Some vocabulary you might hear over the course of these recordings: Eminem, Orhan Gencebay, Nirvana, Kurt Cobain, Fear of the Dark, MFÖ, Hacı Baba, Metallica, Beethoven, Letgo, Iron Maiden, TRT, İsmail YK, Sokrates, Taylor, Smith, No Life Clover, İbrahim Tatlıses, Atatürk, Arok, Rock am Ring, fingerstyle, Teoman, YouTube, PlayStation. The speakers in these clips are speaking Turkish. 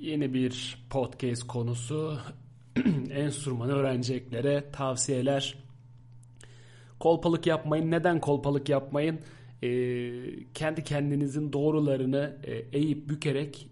Yeni bir podcast konusu enstrümanı öğreneceklere tavsiyeler. Kolpalık yapmayın. Neden kolpalık yapmayın? Kendi kendinizin doğrularını eğip bükerek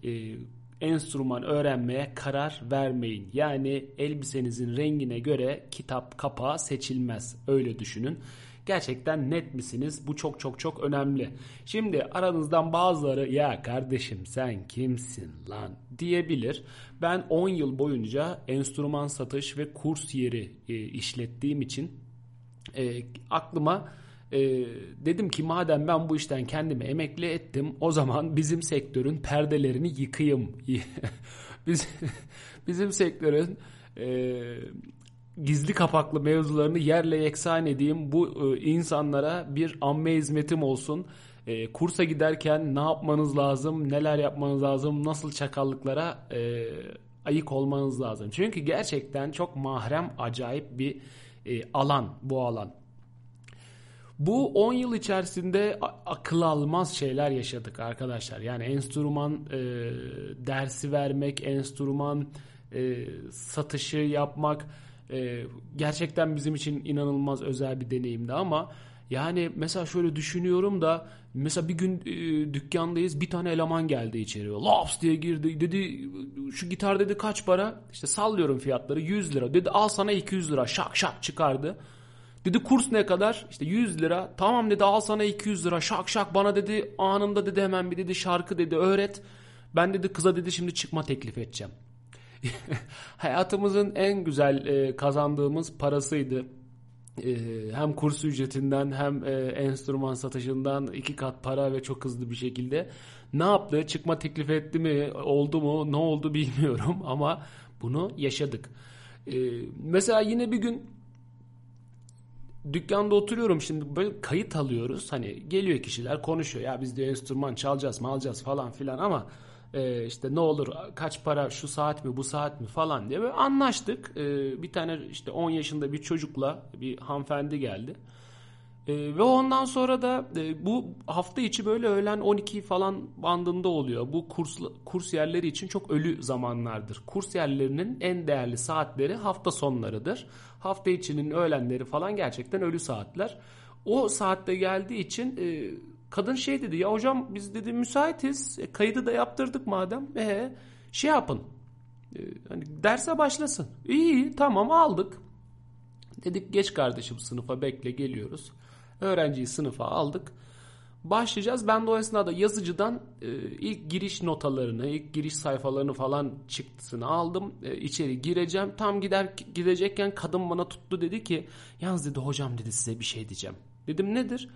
enstrüman öğrenmeye karar vermeyin. Yani elbisenizin rengine göre kitap kapağı seçilmez. Öyle düşünün. Gerçekten net misiniz? Bu çok çok çok önemli. Şimdi aranızdan bazıları ya kardeşim sen kimsin lan diyebilir. Ben 10 yıl boyunca enstrüman satış ve kurs yeri işlettiğim için aklıma dedim ki madem ben bu işten kendimi emekli ettim, o zaman bizim sektörün perdelerini yıkayım. Bizim sektörün gizli kapaklı mevzularını yerle yeksan edeyim. Bu insanlara bir amme hizmetim olsun. Kursa giderken ne yapmanız lazım, neler yapmanız lazım, nasıl çakallıklara ayık olmanız lazım. Çünkü gerçekten çok mahrem, acayip bir alan bu alan. Bu 10 yıl içerisinde akıl almaz şeyler yaşadık arkadaşlar. Yani enstrüman dersi vermek, enstrüman satışı yapmak gerçekten bizim için inanılmaz özel bir deneyimdi. Ama yani mesela şöyle düşünüyorum da, mesela bir gün dükkandayız, bir tane eleman geldi içeriye, laps diye girdi, dedi şu gitar dedi kaç para, işte sallıyorum fiyatları, 100 lira dedi, al sana 200 lira şak şak çıkardı. Dedi kurs ne kadar? İşte 100 lira. Tamam dedi, al sana 200 lira. Şak şak bana dedi anında dedi hemen bir dedi şarkı dedi öğret. Ben dedi kıza dedi şimdi çıkma teklif edeceğim. Hayatımızın en güzel kazandığımız parasıydı. Hem kurs ücretinden hem enstrüman satışından 2 kat para ve çok hızlı bir şekilde. Ne yaptı? Çıkma teklif etti mi? Oldu mu? Ne oldu bilmiyorum ama bunu yaşadık. Mesela yine bir gün dükkanda oturuyorum, şimdi böyle kayıt alıyoruz, hani geliyor kişiler konuşuyor, ya biz de enstrüman çalacağız mı alacağız falan filan ama işte ne olur kaç para, şu saat mi bu saat mi falan diye böyle anlaştık. Bir tane işte 10 yaşında bir çocukla bir hanımefendi geldi ve ondan sonra da bu hafta içi böyle öğlen 12 falan bandında oluyor, bu kurs yerleri için çok ölü zamanlardır. Kurs yerlerinin en değerli saatleri hafta sonlarıdır. Hafta içinin öğlenleri falan gerçekten ölü saatler. O saatte geldiği için kadın şey dedi, ya hocam biz dedi müsaitiz, kaydı da yaptırdık madem, şey yapın, hani derse başlasın. İyi tamam, aldık dedik, geç kardeşim sınıfa, bekle geliyoruz. Öğrenciyi sınıfa aldık, başlayacağız. Ben de o esnada yazıcıdan ilk giriş notalarını, ilk giriş sayfalarını falan çıktısını aldım. İçeri gireceğim. Tam gidecekken kadın bana tuttu, dedi ki yalnız dedi hocam dedi size bir şey diyeceğim. Dedim nedir?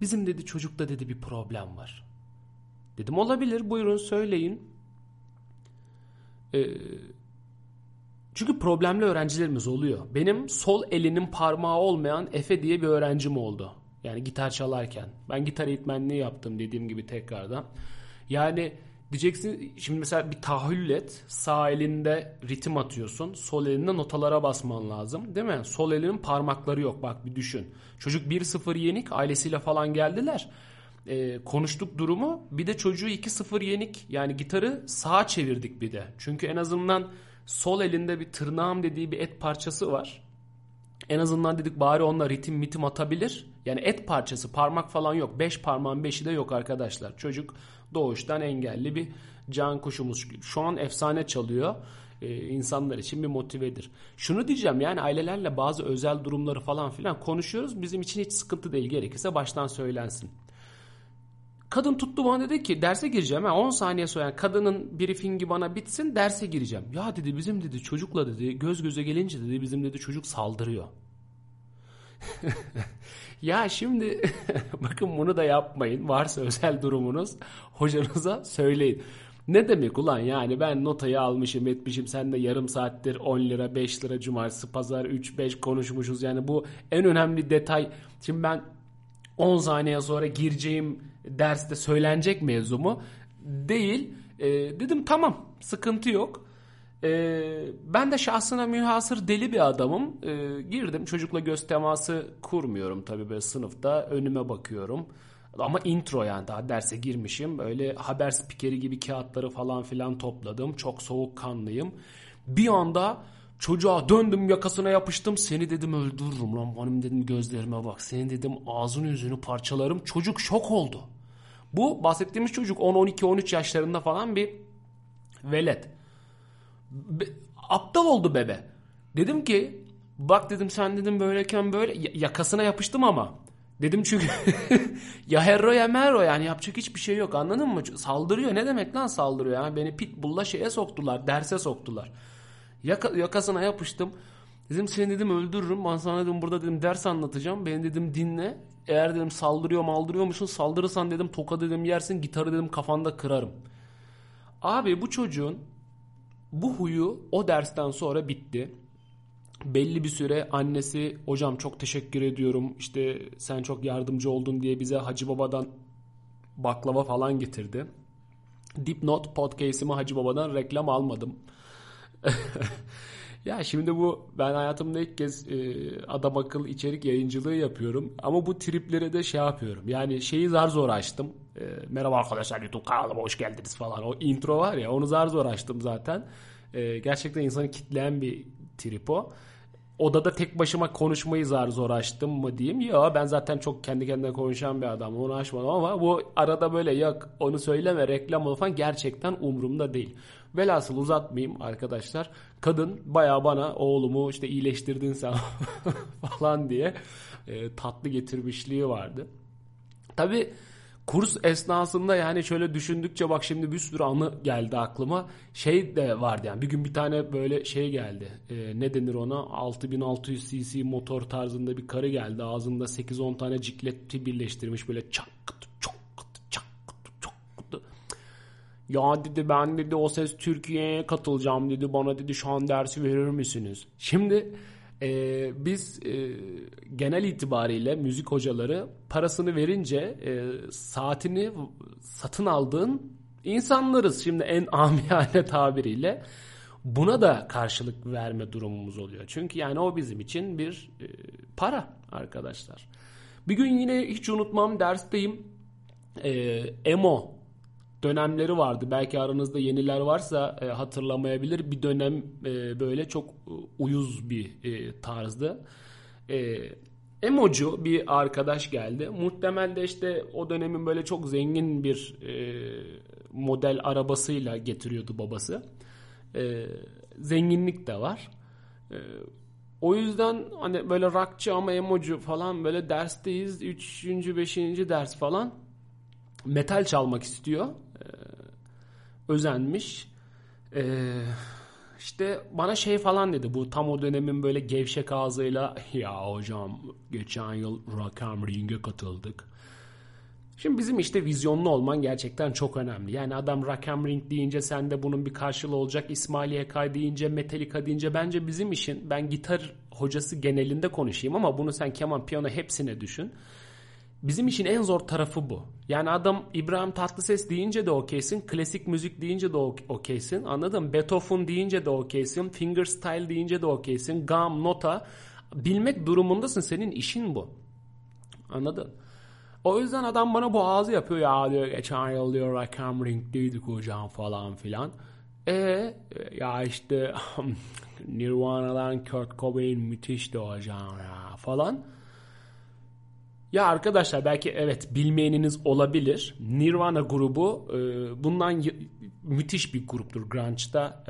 Bizim dedi çocukta dedi bir problem var. Dedim olabilir, buyurun söyleyin. Çünkü problemli öğrencilerimiz oluyor. Benim sol elinin parmağı olmayan Efe diye bir öğrencim oldu. Yani gitar çalarken. Ben gitar eğitmenliği yaptım dediğim gibi tekrardan. Yani diyeceksin şimdi mesela bir tahayyül et. Sağ elinde ritim atıyorsun. Sol elinde notalara basman lazım. Değil mi? Sol elinin parmakları yok. Bak bir düşün. Çocuk 1-0 yenik. Ailesiyle falan geldiler. Konuştuk durumu. Bir de çocuğu 2-0 yenik. Yani gitarı sağa çevirdik bir de. Çünkü en azından sol elinde bir tırnağım dediği bir et parçası var. En azından dedik bari onunla ritim mitim atabilir. Yani et parçası, parmak falan yok. 5 parmağın 5'i de yok arkadaşlar. Çocuk doğuştan engelli bir can kuşumuz. Şu an efsane çalıyor. İnsanlar için bir motivedir. Şunu diyeceğim, yani ailelerle bazı özel durumları falan filan konuşuyoruz. Bizim için hiç sıkıntı değil. Gerekirse baştan söylensin. Kadın tuttu bana, dedi ki derse gireceğim. 10 saniye sonra yani kadının briefingi bana bitsin, derse gireceğim. Ya dedi bizim dedi çocukla dedi göz göze gelince dedi bizim dedi çocuk saldırıyor. Ya şimdi bakın bunu da yapmayın. Varsa özel durumunuz hocanıza söyleyin. Ne demek ulan, yani ben notayı almışım etmişim, sen de yarım saattir 10 lira 5 lira cumartesi pazar 3-5 konuşmuşuz. Yani bu en önemli detay. Şimdi ben 10 saniye sonra gireceğim derste söylenecek mevzu mu? Değil. Dedim tamam, sıkıntı yok. Ben de şahsına münhasır deli bir adamım. Girdim, çocukla göz teması kurmuyorum tabii, böyle sınıfta önüme bakıyorum. Ama intro yani, daha derse girmişim. Böyle haber spikeri gibi kağıtları falan filan topladım. Çok soğukkanlıyım. Bir anda çocuğa döndüm, yakasına yapıştım. Seni dedim öldürürüm lan. Benim dedim gözlerime bak. Seni dedim ağzını yüzünü parçalarım. Çocuk şok oldu. Bu bahsettiğimiz çocuk 10-12-13 yaşlarında falan bir velet. Aptal oldu bebe. Dedim ki bak dedim sen dedim böyleyken böyle yakasına yapıştım ama. Dedim çünkü ya herro ya merro yani, yapacak hiçbir şey yok, anladın mı? Saldırıyor, ne demek lan saldırıyor yani, beni pitbull'la şeye soktular, derse soktular. Yakasına yapıştım. Dedim seni dedim öldürürüm. Ben sana dedim burada dedim ders anlatacağım. Beni dedim dinle. Eğer dedim saldırıyor maldırıyormuşsun, saldırırsan dedim toka dedim yersin, gitarı dedim kafanda kırarım. Abi bu çocuğun bu huyu o dersten sonra bitti. Belli bir süre annesi hocam çok teşekkür ediyorum işte sen çok yardımcı oldun diye bize Hacı Baba'dan baklava falan getirdi. Dipnot, podcast'imi Hacı Baba'dan reklam almadım. Ya şimdi bu, ben hayatımda ilk kez adam akıllı içerik yayıncılığı yapıyorum ama bu triplere de şey yapıyorum yani, şeyi zar zor açtım, merhaba arkadaşlar YouTube kanalıma hoş geldiniz falan, o intro var ya, onu zar zor açtım zaten. Gerçekten insanı kitleyen bir trip o. Odada tek başıma konuşmayı zar zor açtım mı diyeyim. Ya ben zaten çok kendi kendine konuşan bir adamım, onu açmadım ama bu arada böyle yok onu söyleme reklam falan gerçekten umurumda değil. Velhasıl uzatmayayım arkadaşlar. Kadın bayağı bana oğlumu işte iyileştirdin sen falan diye tatlı getirmişliği vardı. Tabii kurs esnasında yani şöyle düşündükçe bak şimdi bir sürü anı geldi aklıma. Şey de vardı yani, bir gün bir tane böyle şey geldi. Ne denir ona? 6600 cc motor tarzında bir karı geldi. Ağzında 8-10 tane cikleti birleştirmiş böyle çakkıtı çakkıtı çakkıtı çakkıtı. Ya dedi ben dedi O Ses Türkiye'ye katılacağım dedi. Bana dedi şu an dersi verir misiniz? Şimdi... biz genel itibariyle müzik hocaları parasını verince saatini satın aldığın insanlarız. Şimdi en amiyane tabiriyle buna da karşılık verme durumumuz oluyor. Çünkü yani o bizim için bir para arkadaşlar. Bir gün yine hiç unutmam, dersteyim. Emo dönemleri vardı. Belki aranızda yeniler varsa hatırlamayabilir. Bir dönem böyle çok uyuz bir tarzdı. Emocu bir arkadaş geldi. Muhtemelen de işte o dönemin böyle çok zengin bir model arabasıyla getiriyordu babası. Zenginlik de var. O yüzden hani böyle rockçı ama emocu falan, böyle dersteyiz. 3. 5. ders falan. Metal çalmak istiyor. Özenmiş. İşte bana şey falan dedi. Bu tam o dönemin böyle gevşek ağzıyla, ya hocam geçen yıl Rock am Ring'e katıldık. Şimdi bizim işte vizyonlu olman gerçekten çok önemli. Yani adam Rock am Ring deyince sen de bunun bir karşılığı olacak. İsmail YK deyince, Metallica deyince, bence bizim işin, ben gitar hocası genelinde konuşayım ama bunu sen keman, piyano hepsine düşün. Bizim işin en zor tarafı bu. Yani adam İbrahim Tatlıses deyince de okeysin. Klasik müzik deyince de okeysin. Anladın mı? Beethoven deyince de okeysin. Fingerstyle deyince de okeysin. Gam, nota. Bilmek durumundasın. Senin işin bu. Anladın? O yüzden adam bana bu ağzı yapıyor. Ya diyor geçen yıl diyor Rock am Ring'deydik hocam falan filan. Ya işte Nirvana'dan Kurt Cobain müthişti hocam ya falan. Ya arkadaşlar belki evet bilmeyeniniz olabilir. Nirvana grubu bundan müthiş bir gruptur grunge'da.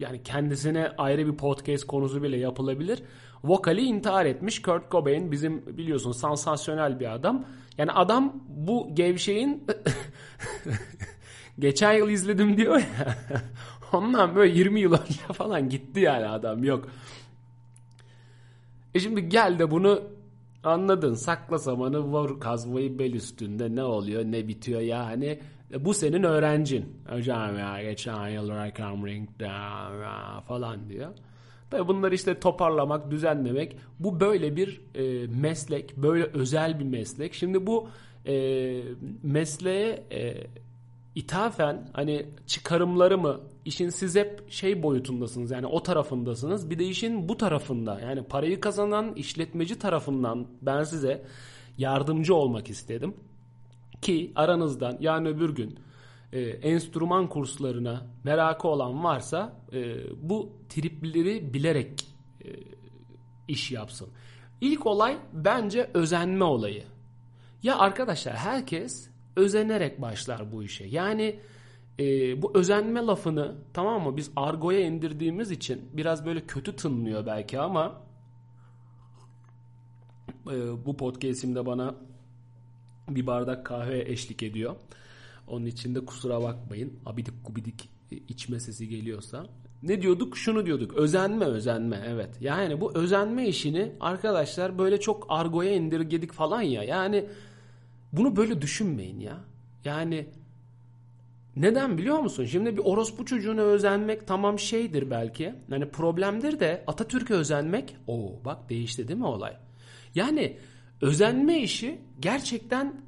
Yani kendisine ayrı bir podcast konusu bile yapılabilir. Vokali intihar etmiş Kurt Cobain, bizim biliyorsunuz sansasyonel bir adam. Yani adam bu gevşeğin geçen yıl izledim diyor ya. Ondan böyle 20 yıl önce falan gitti yani adam, yok. Şimdi gel de bunu anladın, sakla samanı vur kazmayı bel üstünde, ne oluyor ne bitiyor yani, bu senin öğrencin hocam ya geçen yıl Rock am Ring'de falan diyor. Tabii bunları işte toparlamak, düzenlemek, bu böyle bir meslek, böyle özel bir meslek. Şimdi bu mesleğe ithafen hani çıkarımları mı, işin siz hep şey boyutundasınız yani, o tarafındasınız, bir de işin bu tarafında yani parayı kazanan işletmeci tarafından ben size yardımcı olmak istedim. Ki aranızdan yani öbür gün enstrüman kurslarına merakı olan varsa bu tripleri bilerek iş yapsın. İlk olay bence özenme olayı. Ya arkadaşlar, herkes özenerek başlar bu işe. Yani bu özenme lafını, tamam mı, biz argoya indirdiğimiz için biraz böyle kötü tınlıyor belki ama bu podcast'imde bana bir bardak kahve eşlik ediyor. Onun için de kusura bakmayın. Abidik gubidik içme sesi geliyorsa. Ne diyorduk? Şunu diyorduk. Özenme. Evet. Yani bu özenme işini arkadaşlar böyle çok argoya indirgedik falan ya. Yani bunu böyle düşünmeyin ya. Yani neden biliyor musun? Şimdi bir orospu çocuğuna özenmek tamam şeydir belki. Yani problemdir de Atatürk'e özenmek. Oo bak, değişti değil mi olay? Yani özenme işi gerçekten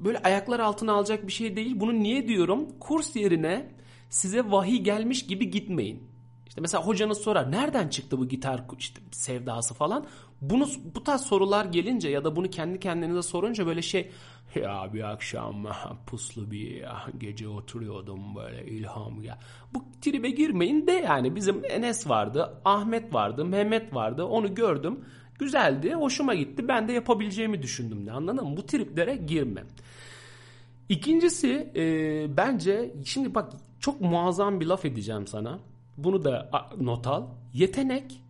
böyle ayaklar altına alacak bir şey değil. Bunu niye diyorum? Kurs yerine size vahiy gelmiş gibi gitmeyin. İşte mesela hocanız sorar, nereden çıktı bu gitar işte sevdası falan. Bu tarz sorular gelince ya da bunu kendi kendinize sorunca böyle şey, ya bir akşam puslu bir gece oturuyordum böyle ilham ya. Bu tribe girmeyin de yani bizim Enes vardı, Ahmet vardı, Mehmet vardı, onu gördüm. Güzeldi, hoşuma gitti. Ben de yapabileceğimi düşündüm de, anladın mı? Bu triplere girme. İkincisi bence, şimdi bak çok muazzam bir laf edeceğim sana. Bunu da not al. Yetenek,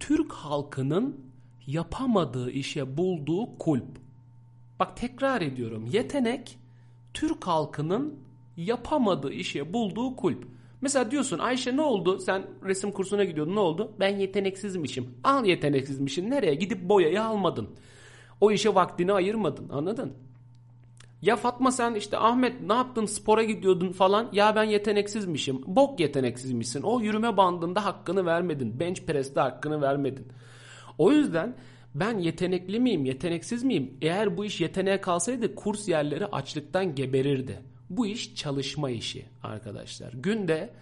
Türk halkının yapamadığı işe bulduğu kulp. Bak tekrar ediyorum. Yetenek, Türk halkının yapamadığı işe bulduğu kulp. Mesela diyorsun, Ayşe ne oldu? Sen resim kursuna gidiyordun, ne oldu? Ben yeteneksizmişim. Al yeteneksizmişim. Nereye? Gidip boyayı almadın. O işe vaktini ayırmadın. Anladın? Ya Fatma, sen işte Ahmet ne yaptın? Spora gidiyordun falan. Ya ben yeteneksizmişim. Bok yeteneksizmişsin. O yürüme bandında hakkını vermedin. Bench press'te hakkını vermedin. O yüzden ben yetenekli miyim, yeteneksiz miyim? Eğer bu iş yeteneğe kalsaydı kurs yerleri açlıktan geberirdi. Bu iş çalışma işi arkadaşlar. Günde,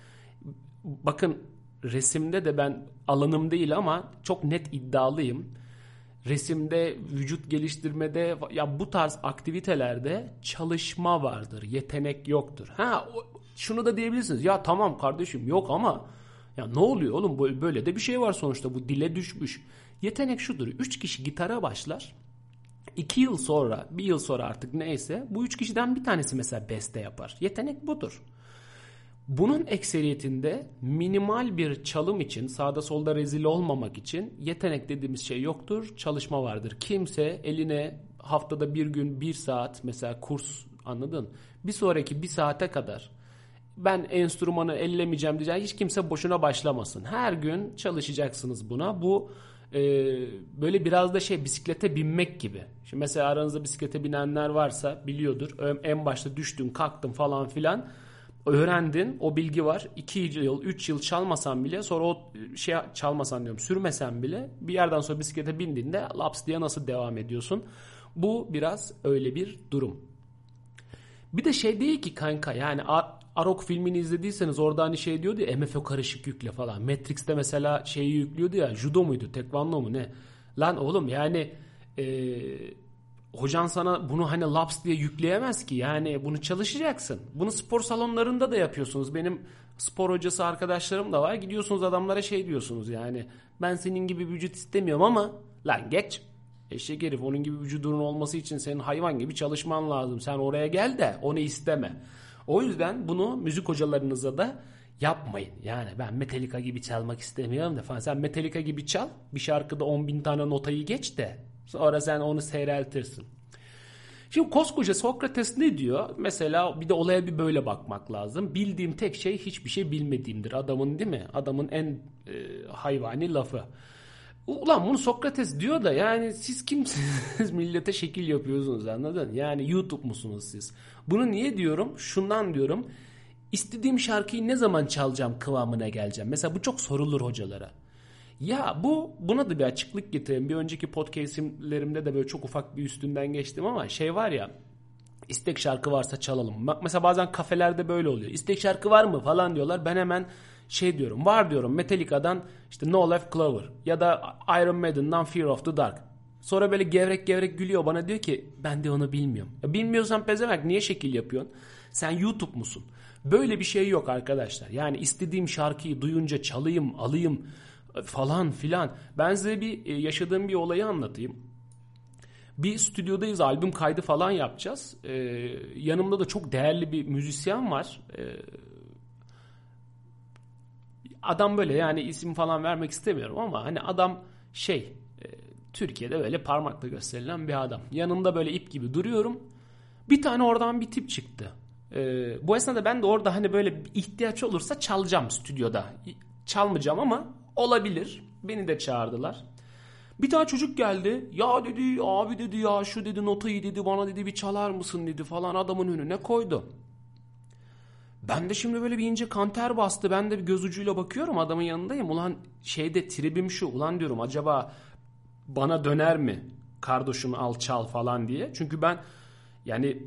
bakın resimde de ben alanım değil ama çok net iddialıyım. Resimde, vücut geliştirmede, ya bu tarz aktivitelerde çalışma vardır. Yetenek yoktur. Ha, şunu da diyebilirsiniz. Ya tamam kardeşim yok ama ya ne oluyor oğlum, böyle de bir şey var sonuçta, bu dile düşmüş. Yetenek şudur. 3 kişi gitara başlar. 2 yıl sonra, 1 yıl sonra artık neyse, bu 3 kişiden bir tanesi mesela beste yapar. Yetenek budur. Bunun ekseriyetinde minimal bir çalım için, sağda solda rezil olmamak için yetenek dediğimiz şey yoktur, çalışma vardır. Kimse eline haftada bir gün 1 saat mesela kurs, anladın? Bir sonraki 1 saate kadar ben enstrümanı ellemeyeceğim diyeceğim, hiç kimse boşuna başlamasın. Her gün çalışacaksınız buna. Bu böyle biraz da şey, bisiklete binmek gibi. Şimdi mesela aranızda bisiklete binenler varsa biliyordur. En başta düştün, kalktın falan filan. Öğrendin, o bilgi var. 2 yıl, 3 yıl çalmasan bile, sonra o şey çalmasan diyorum, sürmesen bile bir yerden sonra bisiklete bindiğinde laps diye nasıl devam ediyorsun? Bu biraz öyle bir durum. Bir de şey değil ki kanka, yani Arok filmini izlediyseniz orada hani şey diyordu ya, MFÖ karışık yükle falan. Matrix'te mesela şeyi yüklüyordu ya, judo muydu, tekvando mu ne? Lan oğlum yani hocan sana bunu hani laps diye yükleyemez ki. Yani bunu çalışacaksın. Bunu spor salonlarında da yapıyorsunuz. Benim spor hocası arkadaşlarım da var. Gidiyorsunuz adamlara şey diyorsunuz yani. Ben senin gibi vücut istemiyorum ama lan geç. Eşek herif, onun gibi vücudunun olması için senin hayvan gibi çalışman lazım. Sen oraya gel de onu isteme. O yüzden bunu müzik hocalarınıza da yapmayın. Yani ben Metallica gibi çalmak istemiyorum da falan. Sen Metallica gibi çal, bir şarkıda 10.000 tane notayı geç de sonra sen onu seyreltirsin. Şimdi koskoca Sokrates ne diyor? Mesela bir de olaya bir böyle bakmak lazım. Bildiğim tek şey hiçbir şey bilmediğimdir. Adamın değil mi? Adamın en hayvani lafı. Ulan bunu Sokrates diyor da yani siz kimsiniz? Millete şekil yapıyorsunuz, anladın? Yani YouTube musunuz siz? Bunu niye diyorum? Şundan diyorum. İstediğim şarkıyı ne zaman çalacağım kıvamına geleceğim. Mesela bu çok sorulur hocalara. Ya buna da bir açıklık getireyim. Bir önceki podcast'lerimde de böyle çok ufak bir üstünden geçtim ama şey var ya, istek şarkı varsa çalalım. Bak mesela bazen kafelerde böyle oluyor. İstek şarkı var mı falan diyorlar. Ben hemen şey diyorum, var diyorum, Metallica'dan işte No Life Clover ya da Iron Maiden'dan Fear of the Dark. Sonra böyle gevrek gevrek gülüyor bana, diyor ki ben de onu bilmiyorum. Ya bilmiyorsan pezemek niye şekil yapıyorsun? Sen YouTube musun? Böyle bir şey yok arkadaşlar. Yani istediğim şarkıyı duyunca çalayım, alayım falan filan. Ben size bir yaşadığım bir olayı anlatayım. Bir stüdyodayız, albüm kaydı falan yapacağız. Yanımda da çok değerli bir müzisyen var. Adam böyle, yani isim falan vermek istemiyorum ama hani adam şey, Türkiye'de böyle parmakla gösterilen bir adam. Yanında böyle ip gibi duruyorum. Bir tane oradan bir tip çıktı. Bu esnada ben de orada hani böyle ihtiyaç olursa çalacağım stüdyoda. Çalmayacağım ama olabilir. Beni de çağırdılar. Bir tane çocuk geldi. Ya dedi, abi dedi ya, şu dedi notayı dedi bana dedi bir çalar mısın dedi falan, adamın önüne koydu. Ben de şimdi böyle bir ince kanter bastı. Ben de bir göz ucuyla bakıyorum, adamın yanındayım. Ulan şeyde tribim şu. Ulan diyorum acaba bana döner mi kardeşim al çal falan diye. Çünkü ben yani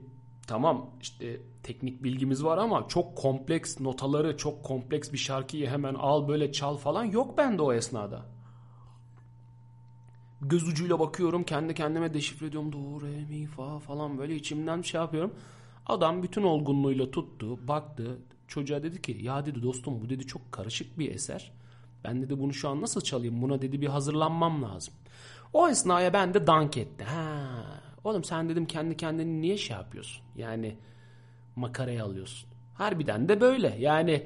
tamam işte teknik bilgimiz var ama çok kompleks notaları, çok kompleks bir şarkıyı hemen al böyle çal falan yok bende o esnada. Göz ucuyla bakıyorum, kendi kendime deşifre ediyorum. Do, re, mi, fa falan böyle içimden şey yapıyorum. Adam bütün olgunluğuyla tuttu, baktı. Çocuğa dedi ki ya dedi dostum bu dedi çok karışık bir eser. Ben dedi bunu şu an nasıl çalayım, buna dedi bir hazırlanmam lazım. O esnaya ben de dank etti. Ha, oğlum sen dedim kendi kendini niye şey yapıyorsun? Yani makaraya alıyorsun. Harbiden de böyle yani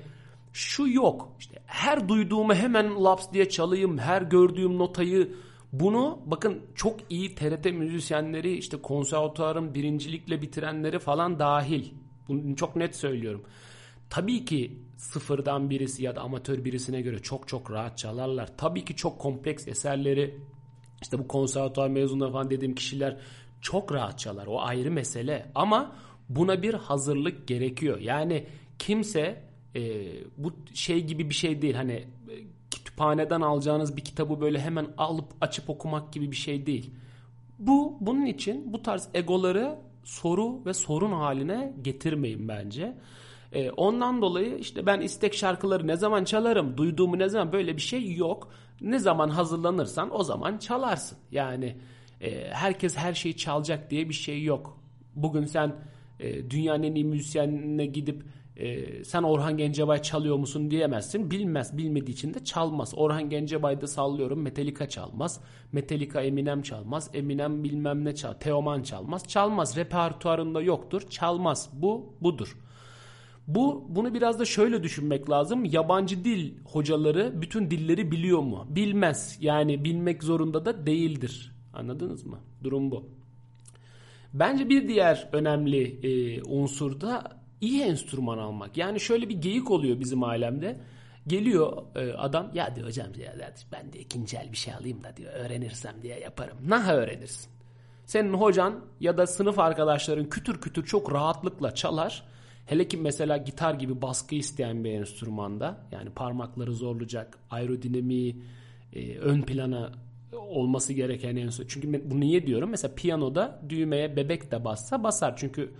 şu yok. İşte her duyduğumu hemen laps diye çalayım, her gördüğüm notayı. Bunu bakın çok iyi TRT müzisyenleri, işte konservatuarın birincilikle bitirenleri falan dahil. Bunu çok net söylüyorum. Tabii ki sıfırdan birisi ya da amatör birisine göre çok çok rahat çalarlar. Tabii ki çok kompleks eserleri işte bu konservatuar mezunları falan dediğim kişiler çok rahat çalar. O ayrı mesele ama buna bir hazırlık gerekiyor. Yani kimse bu şey gibi bir şey değil hani... Kütüphaneden alacağınız bir kitabı böyle hemen alıp açıp okumak gibi bir şey değil. Bunun için bu tarz egoları soru ve sorun haline getirmeyin bence. Ondan dolayı işte ben istek şarkıları ne zaman çalarım, duyduğumu ne zaman, böyle bir şey yok. Ne zaman hazırlanırsan o zaman çalarsın. Yani herkes her şeyi çalacak diye bir şey yok. Bugün sen dünyanın en iyi müzisyenine gidip sen Orhan Gencebay çalıyor musun diyemezsin. Bilmediği için de çalmaz. Orhan Gencebay'da sallıyorum Metallica çalmaz. Metallica Eminem çalmaz. Eminem bilmem ne çalmaz. Teoman çalmaz. Çalmaz. Repertuarında yoktur. Çalmaz. Bu budur. Bunu biraz da şöyle düşünmek lazım. Yabancı dil hocaları bütün dilleri biliyor mu? Bilmez. Yani bilmek zorunda da değildir. Anladınız mı? Durum bu. Bence bir diğer önemli unsur da İyi enstrüman almak. Yani şöyle bir geyik oluyor bizim ailemde. Geliyor adam ya diyor hocam ya, ben de ikinci el bir şey alayım da diyor öğrenirsem diye yaparım. Nah öğrenirsin. Senin hocan ya da sınıf arkadaşların kütür kütür çok rahatlıkla çalar. Hele ki mesela gitar gibi baskı isteyen bir enstrümanda yani parmakları zorlayacak, aerodinamiği ön plana olması gereken enstrüman. Çünkü bunu niye diyorum? Mesela piyanoda düğmeye bebek de bassa basar çünkü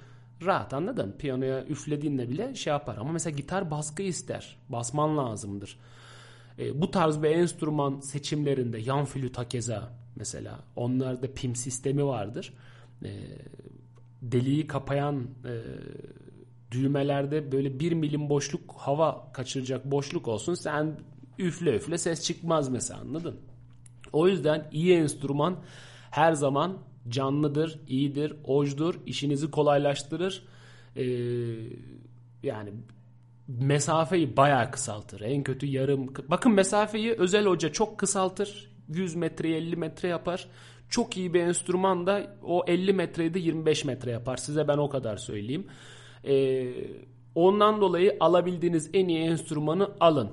rahat, anladın? Piyanoya üflediğinde bile şey yapar. Ama mesela gitar baskı ister. Basman lazımdır. Bu tarz bir enstrüman seçimlerinde yan flüt hakeza mesela. Onlarda pim sistemi vardır. Deliği kapayan düğmelerde böyle bir milim boşluk, hava kaçıracak boşluk olsun. Sen üfle üfle ses çıkmaz mesela, anladın? O yüzden iyi enstrüman her zaman canlıdır, iyidir, hoştur, işinizi kolaylaştırır. Yani mesafeyi bayağı kısaltır. En kötü yarım. Bakın mesafeyi özel hoca çok kısaltır. 100 metreye 50 metre yapar. Çok iyi bir enstrüman da o 50 metreyi de 25 metre yapar. Size ben o kadar söyleyeyim. Ondan dolayı alabildiğiniz en iyi enstrümanı alın.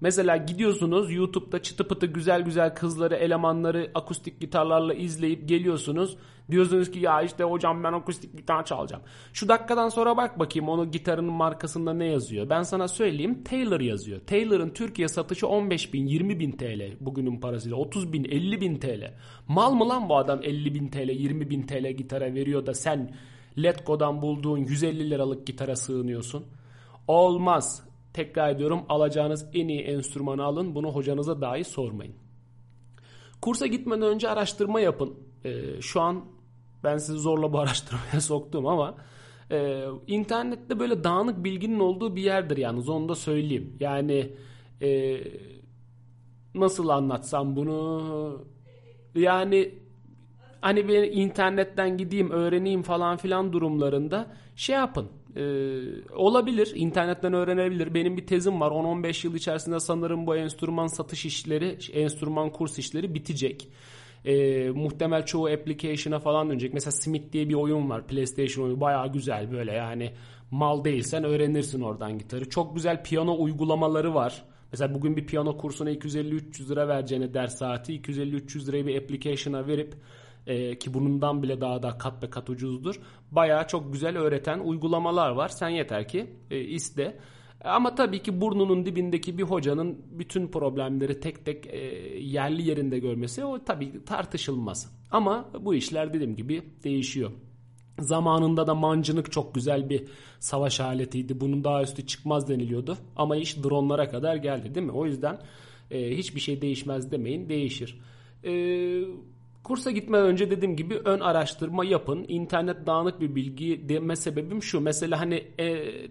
Mesela gidiyorsunuz YouTube'da çıtı pıtı güzel güzel kızları, elemanları akustik gitarlarla izleyip geliyorsunuz. Diyorsunuz ki ya işte hocam ben akustik gitar çalacağım. Şu dakikadan sonra bak bakayım onun gitarının markasında ne yazıyor. Ben sana söyleyeyim, Taylor yazıyor. Taylor'ın Türkiye satışı 15.000, 20.000 TL bugünün parasıyla. 30.000, 50.000 TL. Mal mı lan bu adam 50.000 TL, 20.000 TL gitara veriyor da sen Letgo'dan bulduğun 150 liralık gitara sığınıyorsun. Olmaz. Tekrar ediyorum, alacağınız en iyi enstrümanı alın. Bunu hocanıza dahi sormayın. Kursa gitmeden önce araştırma yapın. şu an ben sizi zorla bu araştırmaya soktum ama internette böyle dağınık bilginin olduğu bir yerdir yalnız, onu da söyleyeyim. Yani nasıl anlatsam bunu, yani hani ben internetten gideyim öğreneyim falan filan durumlarında şey yapın, olabilir, internetten öğrenebilir. Benim bir tezim var, 10-15 yıl içerisinde sanırım bu enstrüman satış işleri, enstrüman kurs işleri bitecek. Muhtemel çoğu application'a falan dönecek. Mesela Smith diye bir oyun var, PlayStation oyunu, bayağı güzel böyle, yani mal değilsen öğrenirsin oradan gitarı. Çok güzel piyano uygulamaları var. Mesela bugün bir piyano kursuna 250-300 lira vereceğine ders saati 250-300 lirayı bir application'a verip ki bundan bile daha kat be kat ucuzdur. Bayağı çok güzel öğreten uygulamalar var. Sen yeter ki iste. Ama tabii ki burnunun dibindeki bir hocanın bütün problemleri tek tek yerli yerinde görmesi o tabii tartışılmaz. Ama bu işler dediğim gibi değişiyor. Zamanında da mancınık çok güzel bir savaş aletiydi. Bunun daha üstü çıkmaz deniliyordu. Ama iş dronlara kadar geldi, değil mi? O yüzden hiçbir şey değişmez demeyin. Değişir. Kursa gitmeden önce dediğim gibi ön araştırma yapın. İnternet dağınık bir bilgi deme sebebim şu. Mesela hani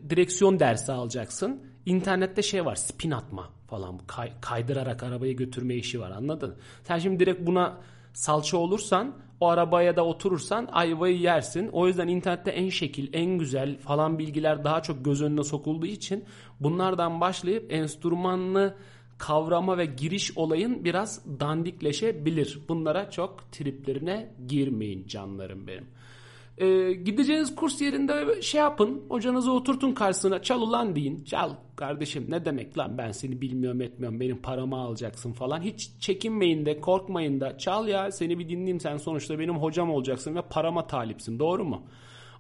direksiyon dersi alacaksın. İnternette şey var, spin atma falan. Kaydırarak arabayı götürme işi var, anladın mı? Sen şimdi direkt buna salça olursan, o arabaya da oturursan ayvayı yersin. O yüzden internette en şekil, en güzel falan bilgiler daha çok göz önüne sokulduğu için bunlardan başlayıp enstrümanlı kavrama ve giriş olayın biraz dandikleşebilir. Bunlara çok triplerine girmeyin canlarım benim. Gideceğiniz kurs yerinde şey yapın, hocanızı oturtun karşısına, çal ulan deyin. Çal kardeşim, ne demek lan, ben seni bilmiyorum etmiyorum, benim paramı alacaksın falan. Hiç çekinmeyin de korkmayın da, çal ya, seni bir dinleyeyim, sen sonuçta benim hocam olacaksın ve parama talipsin, doğru mu?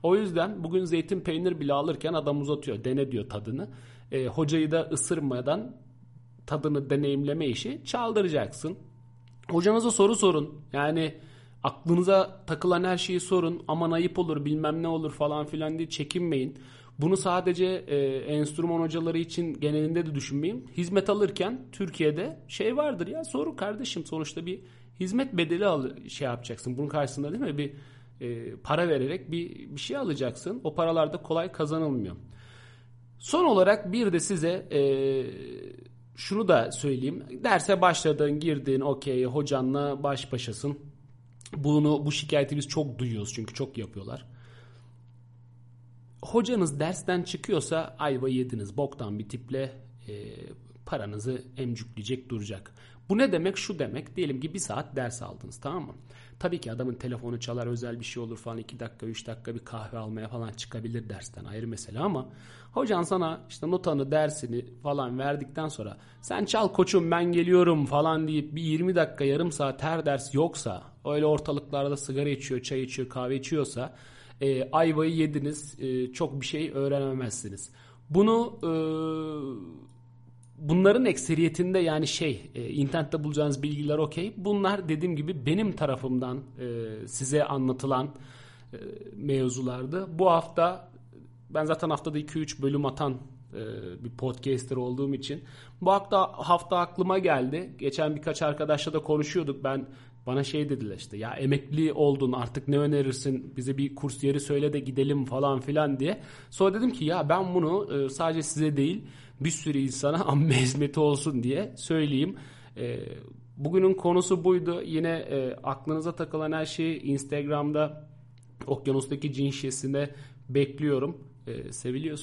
O yüzden bugün zeytin peynir bile alırken adam uzatıyor, dene diyor tadını. Hocayı da ısırmadan tadını deneyimleme işi çaldıracaksın. Hocanıza soru sorun. Yani aklınıza takılan her şeyi sorun. Aman ayıp olur, bilmem ne olur falan filan diye çekinmeyin. Bunu sadece enstrüman hocaları için genelinde de düşünmeyin. Hizmet alırken Türkiye'de şey vardır ya, soru kardeşim, sonuçta bir hizmet bedeli şey yapacaksın. Bunun karşısında değil mi? Bir para vererek bir şey alacaksın. O paralar da kolay kazanılmıyor. Son olarak bir de size şunu da söyleyeyim. Derse başladın, girdin, okey, hocanla baş başasın. Bu şikayeti biz çok duyuyoruz çünkü çok yapıyorlar. Hocanız dersten çıkıyorsa ayva yediniz. Boktan bir tiple paranızı emcükleyecek duracak. Bu ne demek? Şu demek. Diyelim ki bir saat ders aldınız, tamam mı? Tabii ki adamın telefonu çalar, özel bir şey olur falan, 2 dakika 3 dakika bir kahve almaya falan çıkabilir dersten, ayrı mesele, ama hocan sana işte notanı, dersini falan verdikten sonra sen çal koçum ben geliyorum falan deyip bir 20 dakika yarım saat her ders yoksa, öyle ortalıklarda sigara içiyor, çay içiyor, kahve içiyorsa ayvayı yediniz, çok bir şey öğrenemezsiniz. Bunu bunların ekseriyetinde, yani internette bulacağınız bilgiler okey. Bunlar dediğim gibi benim tarafımdan size anlatılan mevzulardı. Bu hafta ben zaten haftada 2-3 bölüm atan bir podcaster olduğum için bu hafta aklıma geldi. Geçen birkaç arkadaşla da konuşuyorduk. Bana dediler işte, ya emekli oldun artık ne önerirsin, bize bir kurs yeri söyle de gidelim falan filan diye. Sonra dedim ki ya ben bunu sadece size değil bir sürü insana amme hizmeti olsun diye söyleyeyim. Bugünün konusu buydu. Yine aklınıza takılan her şeyi Instagram'da Okyanus'taki cin şişesine bekliyorum. Seviliyorsun.